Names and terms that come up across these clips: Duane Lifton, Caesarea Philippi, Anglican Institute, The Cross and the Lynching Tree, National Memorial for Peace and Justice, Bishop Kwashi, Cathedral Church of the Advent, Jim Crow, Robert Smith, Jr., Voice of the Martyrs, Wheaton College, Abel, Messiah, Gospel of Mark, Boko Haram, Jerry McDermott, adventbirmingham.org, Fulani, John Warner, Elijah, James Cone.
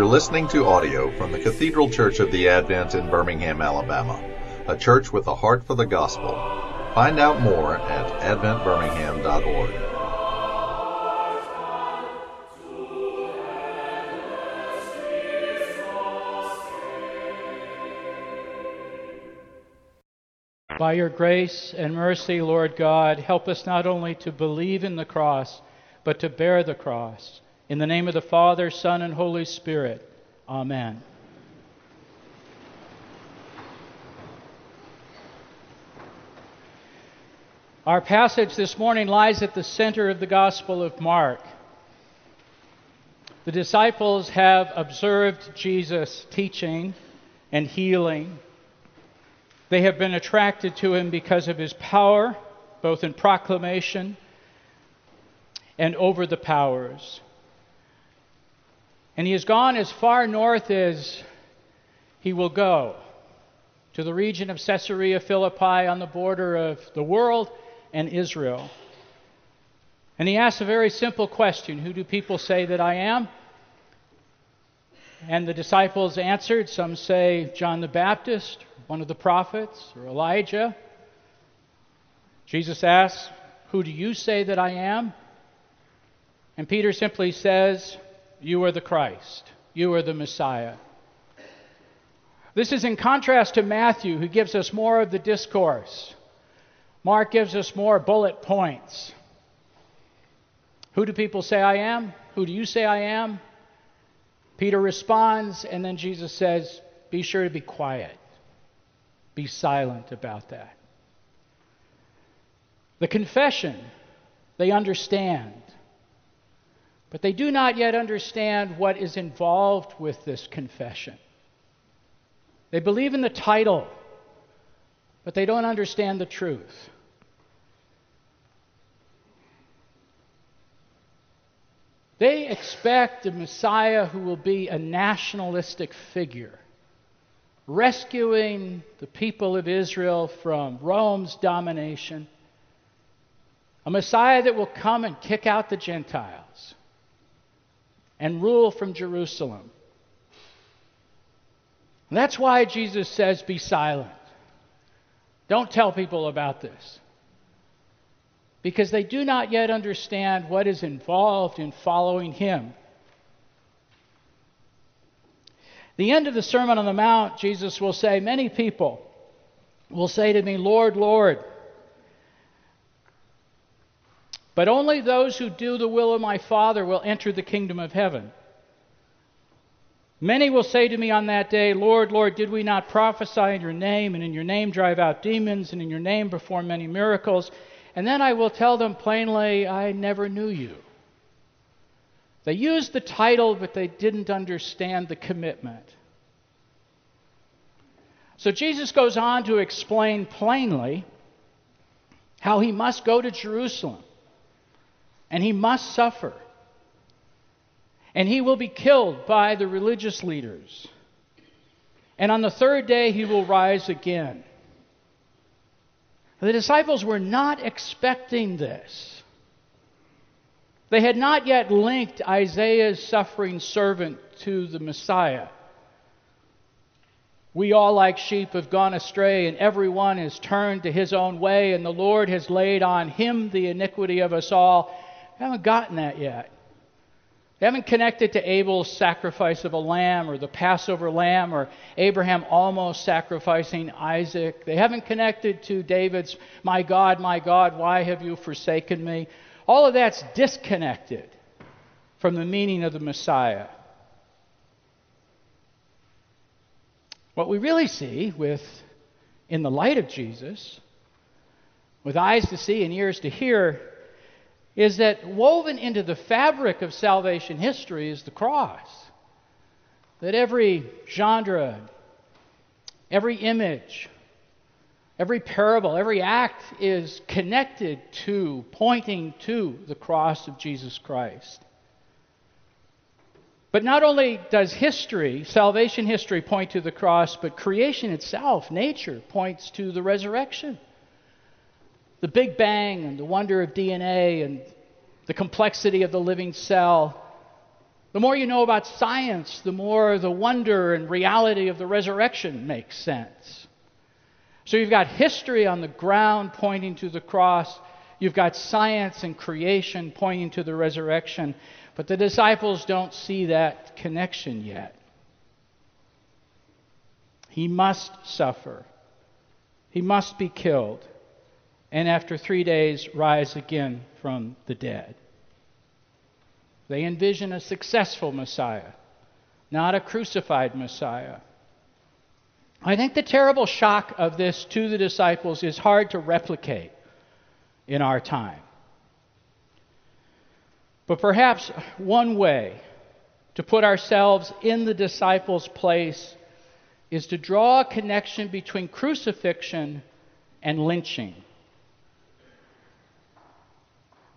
You're listening to audio from the Cathedral Church of the Advent in Birmingham, Alabama, a church with a heart for the gospel. Find out more at adventbirmingham.org. By your grace and mercy, Lord God, help us not only to believe in the cross, but to bear the cross. In the name of the Father, Son, and Holy Spirit. Amen. Our passage this morning lies at the center of the Gospel of Mark. The disciples have observed Jesus teaching and healing. They have been attracted to him because of his power, both in proclamation and over the powers. And he has gone as far north as he will go, to the region of Caesarea Philippi on the border of the world and Israel. And he asks a very simple question: who do people say that I am? And the disciples answered, some say John the Baptist, one of the prophets, or Elijah. Jesus asks, who do you say that I am? And Peter simply says, you are the Christ. You are the Messiah. This is in contrast to Matthew, who gives us more of the discourse. Mark gives us more bullet points. Who do people say I am? Who do you say I am? Peter responds, and then Jesus says, be sure to be quiet. Be silent about that. The confession, they understand, but they do not yet understand what is involved with this confession. They believe in the title, but they don't understand the truth. They expect the Messiah who will be a nationalistic figure, rescuing the people of Israel from Rome's domination, a Messiah that will come and kick out the Gentiles and rule from Jerusalem. And that's why Jesus says, be silent. Don't tell people about this. Because they do not yet understand what is involved in following him. The end of the Sermon on the Mount, Jesus will say, many people will say to me, Lord, Lord, but only those who do the will of my Father will enter the kingdom of heaven. Many will say to me on that day, Lord, Lord, did we not prophesy in your name, and in your name drive out demons, and in your name perform many miracles? And then I will tell them plainly, I never knew you. They used the title, but they didn't understand the commitment. So Jesus goes on to explain plainly how he must go to Jerusalem, and he must suffer, and he will be killed by the religious leaders, and on the third day he will rise again. The disciples were not expecting this. They had not yet linked Isaiah's suffering servant to the Messiah. We all like sheep have gone astray, and everyone has turned to his own way, and the Lord has laid on him the iniquity of us all. They haven't gotten that yet. They haven't connected to Abel's sacrifice of a lamb, or the Passover lamb, or Abraham almost sacrificing Isaac. They haven't connected to David's, my God, why have you forsaken me? All of that's disconnected from the meaning of the Messiah. What we really see in the light of Jesus, with eyes to see and ears to hear, is that woven into the fabric of salvation history is the cross. That every genre, every image, every parable, every act is connected to, pointing to the cross of Jesus Christ. But not only does history, salvation history, point to the cross, but creation itself, nature, points to the resurrection. The Big Bang and the wonder of DNA and the complexity of the living cell The more you know about science, the more the wonder and reality of the resurrection makes sense. So you've got history on the ground pointing to the cross. You've got science and creation pointing to the resurrection. But the disciples don't see that connection yet. He must suffer. He must be killed. And after 3 days, rise again from the dead. They envision a successful Messiah, not a crucified Messiah. I think the terrible shock of this to the disciples is hard to replicate in our time. But perhaps one way to put ourselves in the disciples' place is to draw a connection between crucifixion and lynching.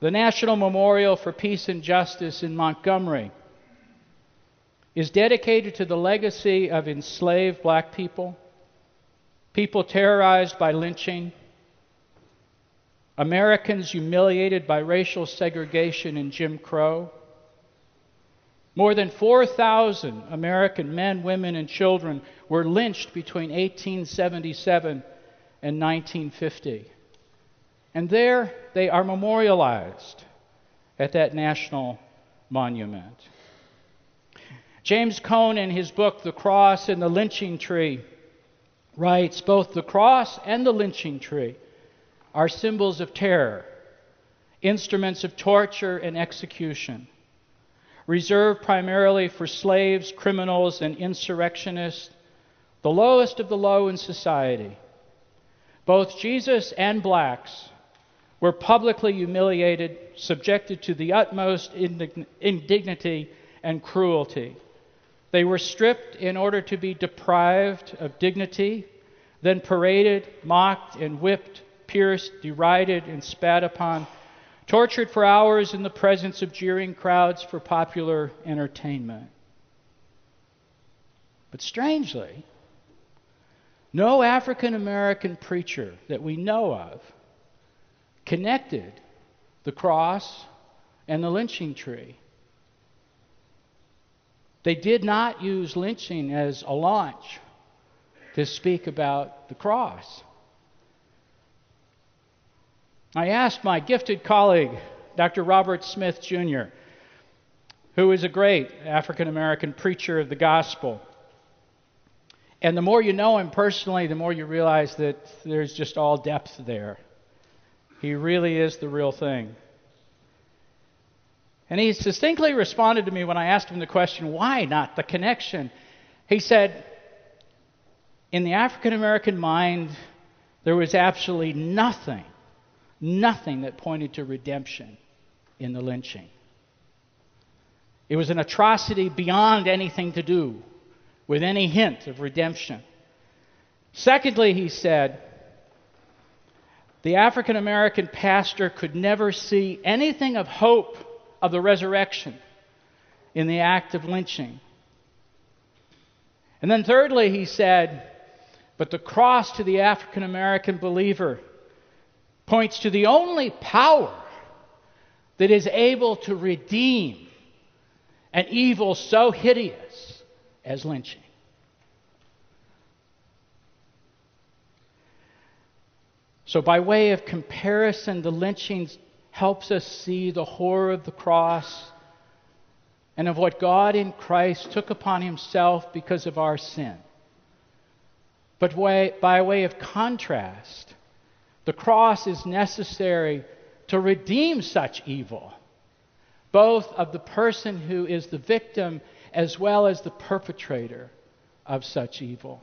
The National Memorial for Peace and Justice in Montgomery is dedicated to the legacy of enslaved black people, people terrorized by lynching, Americans humiliated by racial segregation and Jim Crow. More than 4,000 American men, women, and children were lynched between 1877 and 1950. And there they are memorialized at that national monument. James Cone, in his book, The Cross and the Lynching Tree, writes, both the cross and the lynching tree are symbols of terror, instruments of torture and execution, reserved primarily for slaves, criminals, and insurrectionists, the lowest of the low in society. Both Jesus and blacks were publicly humiliated, subjected to the utmost indignity and cruelty. They were stripped in order to be deprived of dignity, then paraded, mocked, and whipped, pierced, derided, and spat upon, tortured for hours in the presence of jeering crowds for popular entertainment. But strangely, no African American preacher that we know of connected the cross and the lynching tree. They did not use lynching as a launch to speak about the cross. I asked my gifted colleague, Dr. Robert Smith, Jr., who is a great African American preacher of the gospel. And the more you know him personally, the more you realize that there's just all depth there. He really is the real thing. And he succinctly responded to me when I asked him the question, why not the connection? He said, in the African American mind, there was absolutely nothing that pointed to redemption in the lynching. It was an atrocity beyond anything to do with any hint of redemption. Secondly, he said, the African American pastor could never see anything of hope of the resurrection in the act of lynching. And then thirdly, he said, but the cross to the African American believer points to the only power that is able to redeem an evil so hideous as lynching. So by way of comparison, the lynching helps us see the horror of the cross and of what God in Christ took upon himself because of our sin. But by way of contrast, the cross is necessary to redeem such evil, both of the person who is the victim as well as the perpetrator of such evil.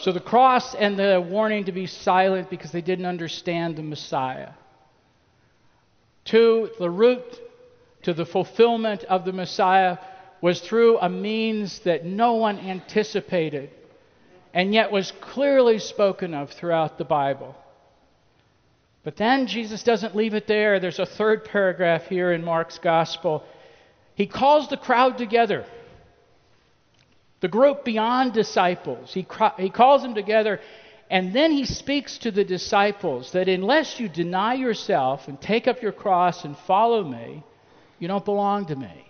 So the cross and the warning to be silent because they didn't understand the Messiah. Two, the route to the fulfillment of the Messiah was through a means that no one anticipated and yet was clearly spoken of throughout the Bible. But then Jesus doesn't leave it there. There's a third paragraph here in Mark's Gospel. He calls the crowd together. The group beyond disciples. He calls them together And then he speaks to the disciples that unless you deny yourself and take up your cross and follow me, you don't belong to me.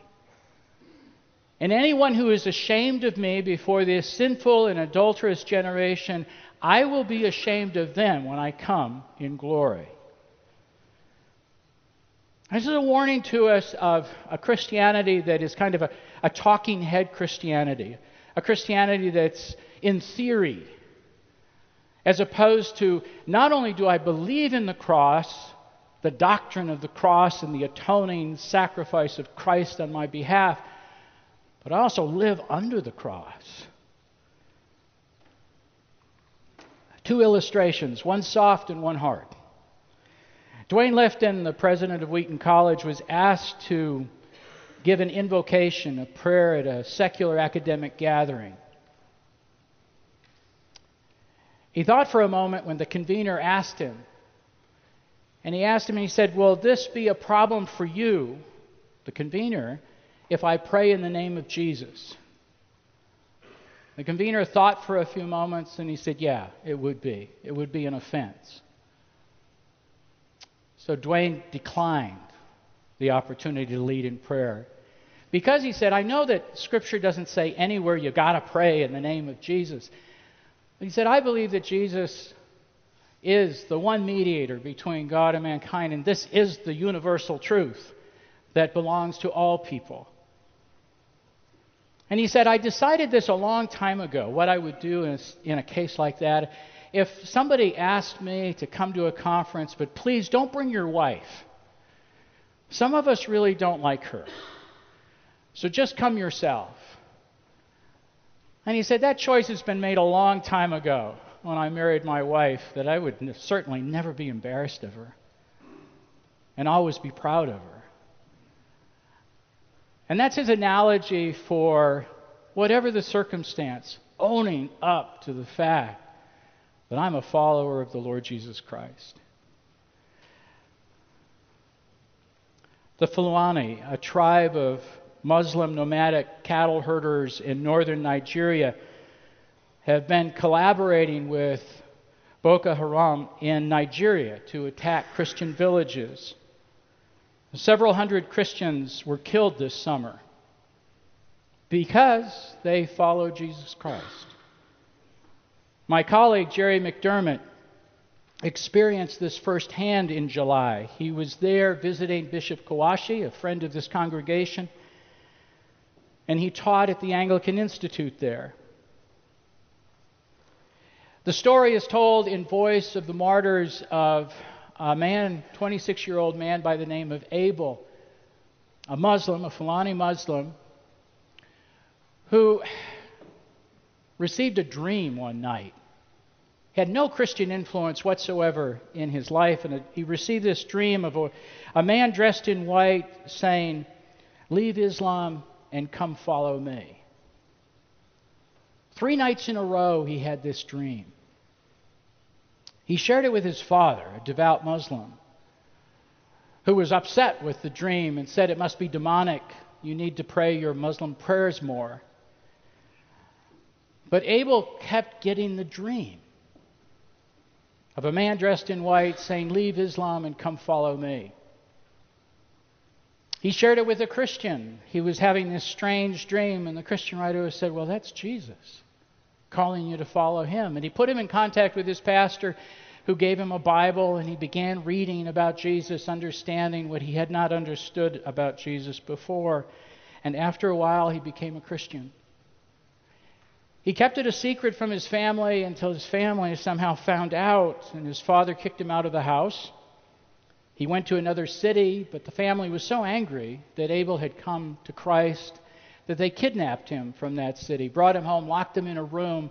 And anyone who is ashamed of me before this sinful and adulterous generation, I will be ashamed of them when I come in glory. This is a warning to us of a Christianity that is kind of a talking head Christianity, a Christianity that's in theory, as opposed to not only do I believe in the cross, the doctrine of the cross and the atoning sacrifice of Christ on my behalf, but I also live under the cross. Two illustrations, one soft and one hard. Duane Lifton, the president of Wheaton College, was asked to give an invocation, a prayer at a secular academic gathering. He thought for a moment when the convener asked him, and he asked him, and he said, will this be a problem for you, the convener, if I pray in the name of Jesus? The convener thought for a few moments, and he said, yeah, it would be. It would be an offense. So Duane declined the opportunity to lead in prayer because he said, I know that Scripture doesn't say anywhere you got to pray in the name of Jesus. He said, I believe that Jesus is the one mediator between God and mankind, and this is the universal truth that belongs to all people. And he said, I decided this a long time ago, what I would do in a case like that. If somebody asked me to come to a conference, but please don't bring your wife. Some of us really don't like her. So just come yourself. And he said, that choice has been made a long time ago when I married my wife, that I would certainly never be embarrassed of her and always be proud of her. And that's his analogy for whatever the circumstance, owning up to the fact that I'm a follower of the Lord Jesus Christ. The Fulani, a tribe of Muslim nomadic cattle herders in northern Nigeria, have been collaborating with Boko Haram in Nigeria to attack Christian villages. Several hundred Christians were killed this summer because they follow Jesus Christ. My colleague, Jerry McDermott, experienced this firsthand in July. He was there visiting Bishop Kwashi, a friend of this congregation, and he taught at the Anglican Institute there. The story is told in Voice of the Martyrs of a man, 26-year-old man by the name of Abel, a Muslim, a Fulani Muslim, who received a dream one night. He had no Christian influence whatsoever in his life, and he received this dream of a man dressed in white saying, leave Islam and come follow me. 3 nights in a row he had this dream. He shared it with his father, a devout Muslim, who was upset with the dream and said it must be demonic. You need to pray your Muslim prayers more. But Abel kept getting the dream of a man dressed in white saying, leave Islam and come follow me. He shared it with a Christian. He was having this strange dream, and the Christian writer said, well, that's Jesus calling you to follow him. And he put him in contact with his pastor, who gave him a Bible, and he began reading about Jesus, understanding what he had not understood about Jesus before. And after a while, he became a Christian. He kept it a secret from his family until his family somehow found out, and his father kicked him out of the house. He went to another city, but the family was so angry that Abel had come to Christ that they kidnapped him from that city, brought him home, locked him in a room,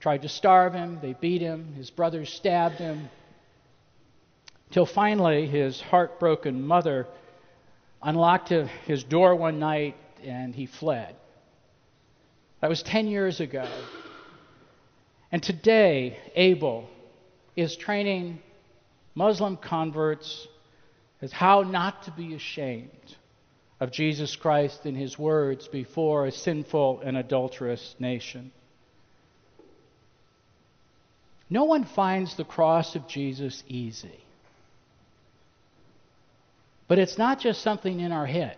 tried to starve him, they beat him, his brothers stabbed him, till finally his heartbroken mother unlocked his door one night and he fled. That was 10 years ago. And today, Abel is training Muslim converts as how not to be ashamed of Jesus Christ in his words before a sinful and adulterous nation. No one finds the cross of Jesus easy. But it's not just something in our head.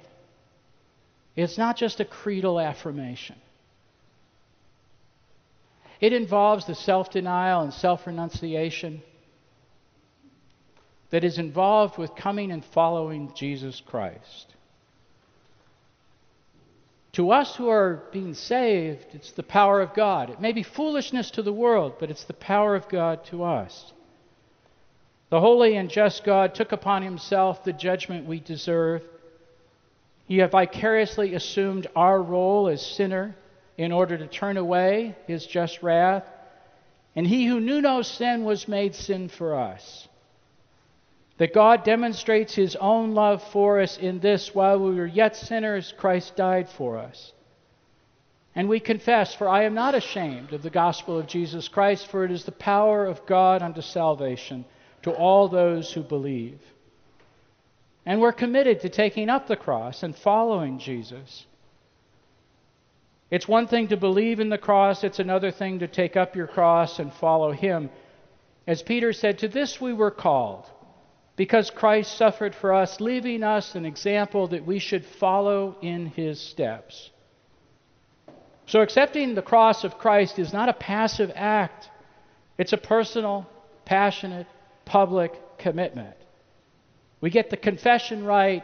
It's not just a creedal affirmation. It involves the self-denial and self-renunciation that is involved with coming and following Jesus Christ. To us who are being saved, it's the power of God. It may be foolishness to the world, but it's the power of God to us. The holy and just God took upon himself the judgment we deserve. He vicariously assumed our role as sinner in order to turn away his just wrath. And he who knew no sin was made sin for us. That God demonstrates his own love for us in this: while we were yet sinners, Christ died for us. And we confess, for I am not ashamed of the gospel of Jesus Christ, for it is the power of God unto salvation to all those who believe. And we're committed to taking up the cross and following Jesus. It's one thing to believe in the cross, it's another thing to take up your cross and follow him. As Peter said, to this we were called, because Christ suffered for us, leaving us an example that we should follow in his steps. So accepting the cross of Christ is not a passive act. It's a personal, passionate, public commitment. We get the confession right,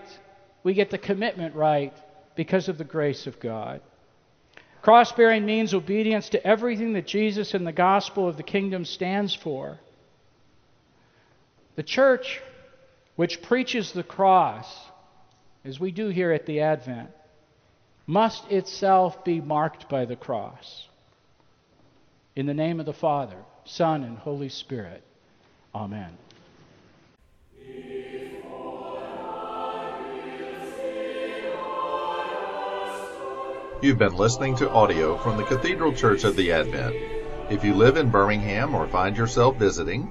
we get the commitment right because of the grace of God. Cross-bearing means obedience to everything that Jesus and the gospel of the kingdom stands for. The church which preaches the cross, as we do here at the Advent, must itself be marked by the cross. In the name of the Father, Son, and Holy Spirit. Amen. You've been listening to audio from the Cathedral Church of the Advent. If you live in Birmingham or find yourself visiting,